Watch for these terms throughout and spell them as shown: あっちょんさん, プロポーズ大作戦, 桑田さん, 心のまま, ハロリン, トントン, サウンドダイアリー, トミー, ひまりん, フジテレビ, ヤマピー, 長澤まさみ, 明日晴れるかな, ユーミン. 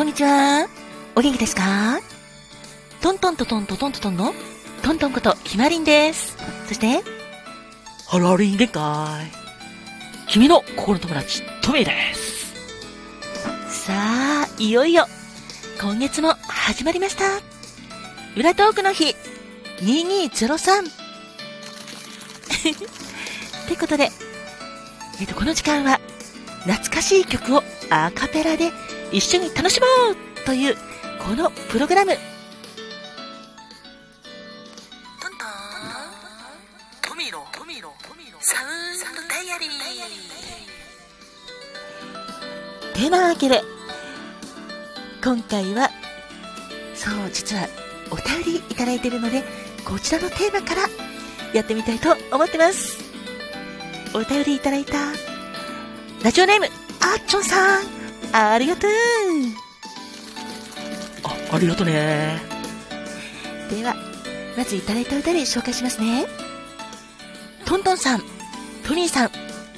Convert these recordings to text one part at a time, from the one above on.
こんにちは。お元気ですか？トントントントントントントンのトントンことひまりんです。そしてハロリンでかい。君の心の友達トミーです。さあ、いよいよ今月も始まりました。裏トークの日2203 ってことで、この時間は懐かしい曲をアカペラで一緒に楽しもうというこのプログラム。テーマわけで今回は実はお便りいただいているので、こちらのテーマからやってみたいと思ってます。お便りいただいたラジオネームあっちょんさん、ありがとう。ありがとね。ではまずいただいたお便り紹介しますね。トントンさん、トニーさん、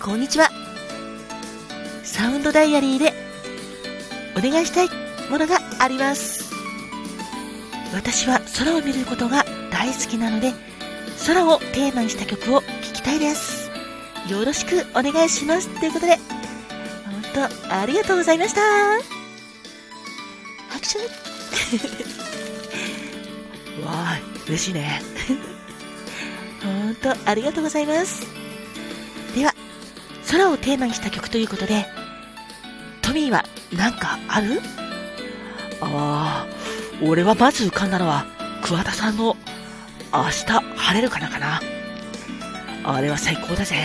こんにちは。サウンドダイアリーでお願いしたいものがあります。私は空を見ることが大好きなので、空をテーマにした曲を聴きたいです。よろしくお願いします。ということで、本当ありがとうございました。拍手わーい、嬉しいね。本当ありがとうございます。では、空をテーマにした曲ということで、トミーは何かある？俺はまず浮かんだのは桑田さんの明日晴れるかなかな。あれは最高だぜ。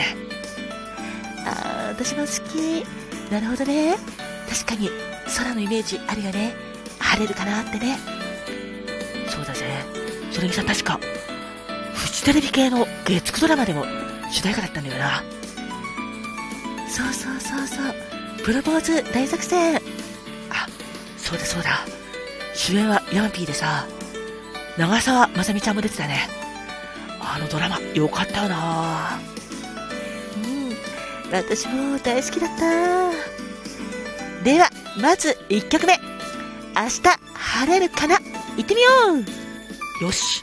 私も好き。なるほどね。確かに空のイメージあるよね。晴れるかなってね。そうだぜ。それにさ、確かフジテレビ系の月9ドラマでも主題歌だったんだよな。そうそうそうそう。プロポーズ大作戦。そうだそうだ。主演はヤマピーでさ、長澤まさみちゃんも出てたね。あのドラマよかったよな。うん、私も大好きだった。ではまず1曲目、明日晴れるかな、行ってみよう。よし、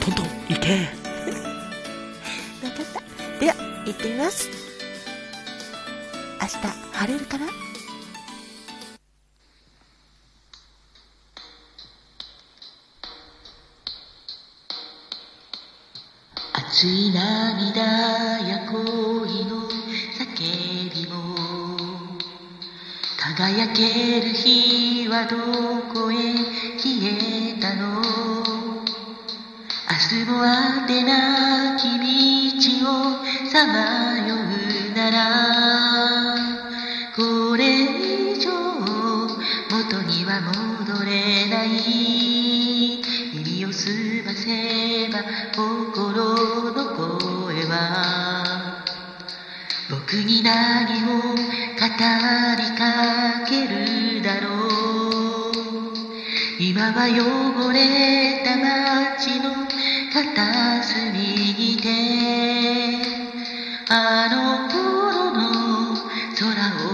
トントン行け。分かった。では行ってみます。明日晴れるかな。熱い涙や恋の叫びも、輝ける日はどこへ消えたの。明日もあてなき道をさまようなら、これ以上元には戻れない。耳をすばせば心は僕に何を語りかけるだろう。今は汚れた街の片隅にて、あの頃の空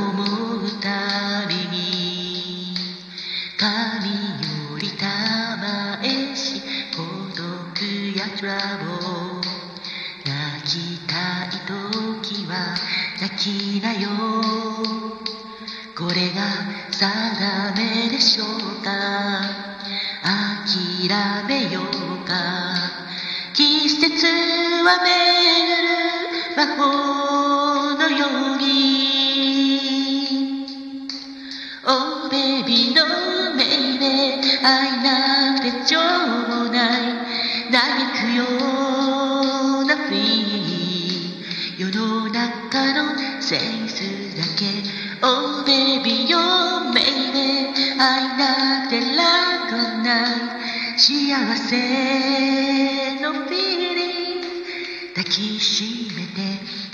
を思うたびに、神より玉へし孤独やトラブル、泣きなよ。これが定めでしょうか。諦めようか。季節は巡る魔法のように。Oh baby no baby 愛なんて情もない。嘆くよセンスだけ。 Oh baby your baby 愛なんて楽はない。幸せのフィーリング抱きしめて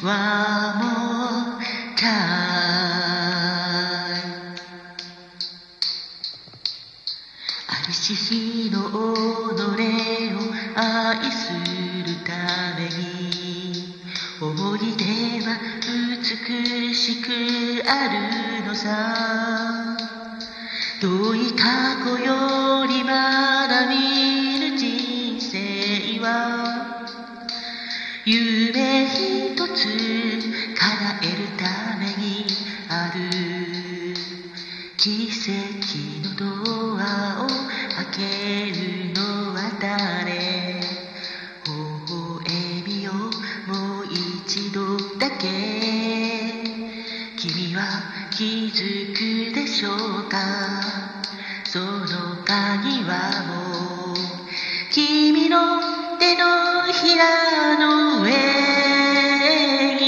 One more time。 愛し日の己を愛するために、思い出は美しくあるのさ。遠い過去よりまだ見る人生は夢一つ叶えるためにある奇跡のドアを開けるのは誰。微笑みをもう一度だけ君は気づくでしょうか。その鍵はもう君の手のひらの上に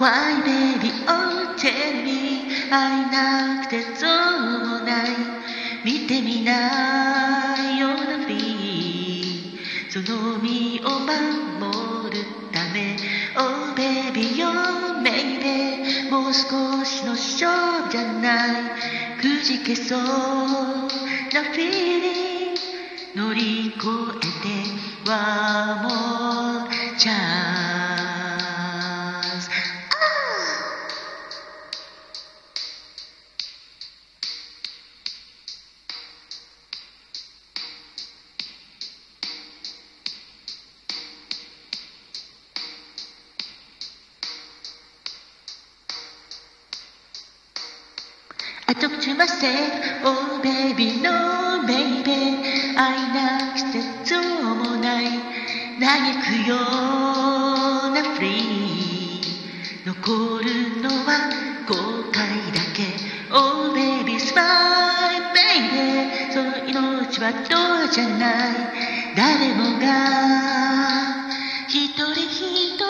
Why baby oh tell me 会えなくてそうもない見てみないような B その身を守るため Oh baby you're maybe もう少しの勝負じゃないくじけそうな feeling 乗り越えてはもうチャンス。I talk to myself, oh baby, no baby 会えなくてそうもない嘆くような free 残るのは後悔だけ Oh baby, smile baby その命はどうじゃない誰もが一人一人と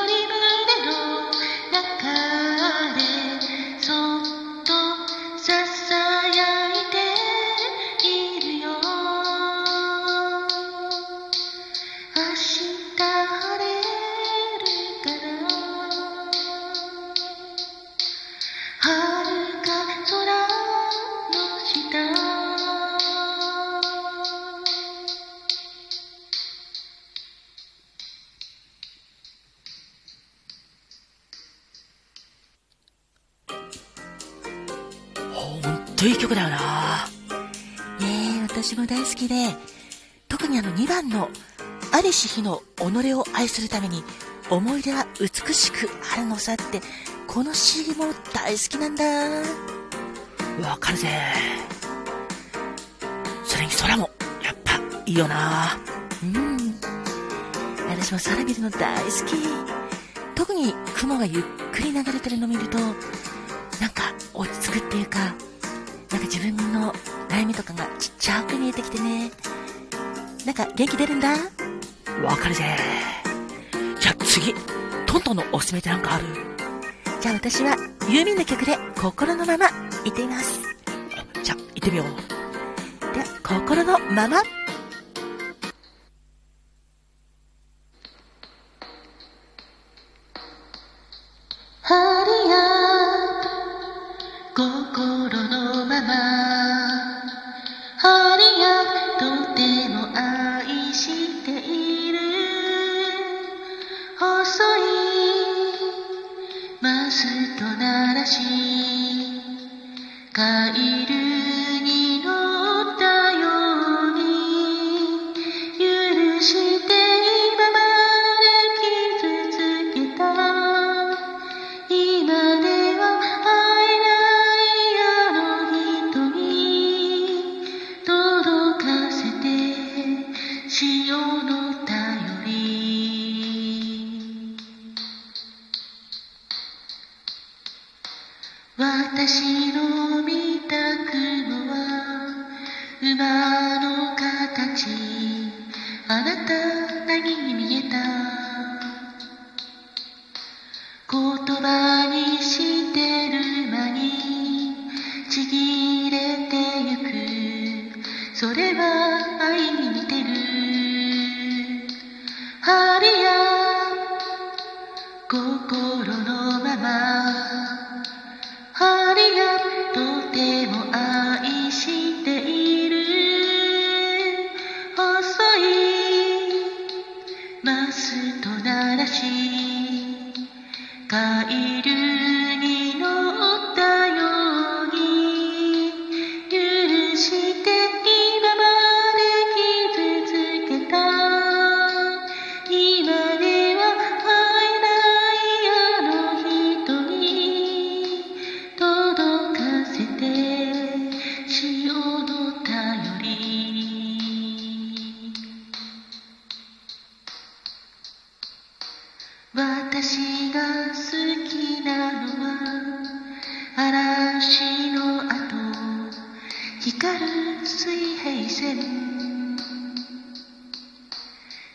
いう曲だよな。私も大好きで、特に2番の在りし日の己を愛するために思い出は美しく春のさってこの CD も大好きなんだ。わかるぜ。それに空もやっぱいいよな。うん。私も空見るの大好き。特に雲がゆっくり流れてるの見るとなんか落ち着くっていうか。なんか自分の悩みとかがちっちゃく見えてきてね、なんか元気出るんだ。わかるぜ。じゃあ次トントンのおすすめってなんかある？じゃあ私はユーミンの曲で心のまま行ってみます。じゃあ行ってみよう。では心のまま。私の見た雲は馬の形、あなた何に見えた？言葉にしてる間にちぎれてゆく、それは愛に似てる。春や心のままカエルに乗ったよ私が好きなのは嵐の後光る水平線、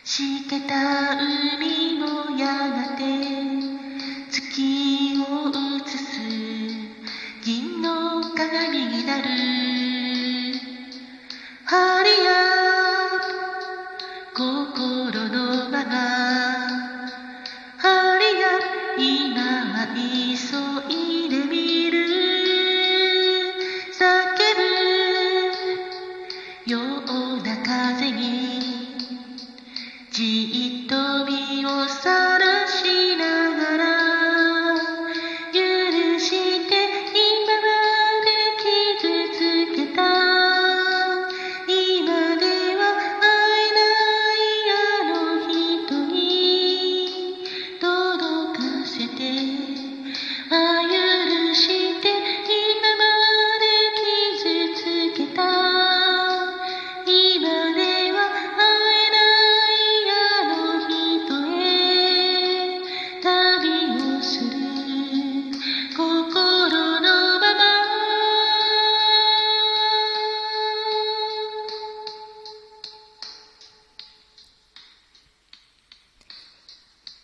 しけた海もやがて月を映す銀の鏡になる。心のまま今は急い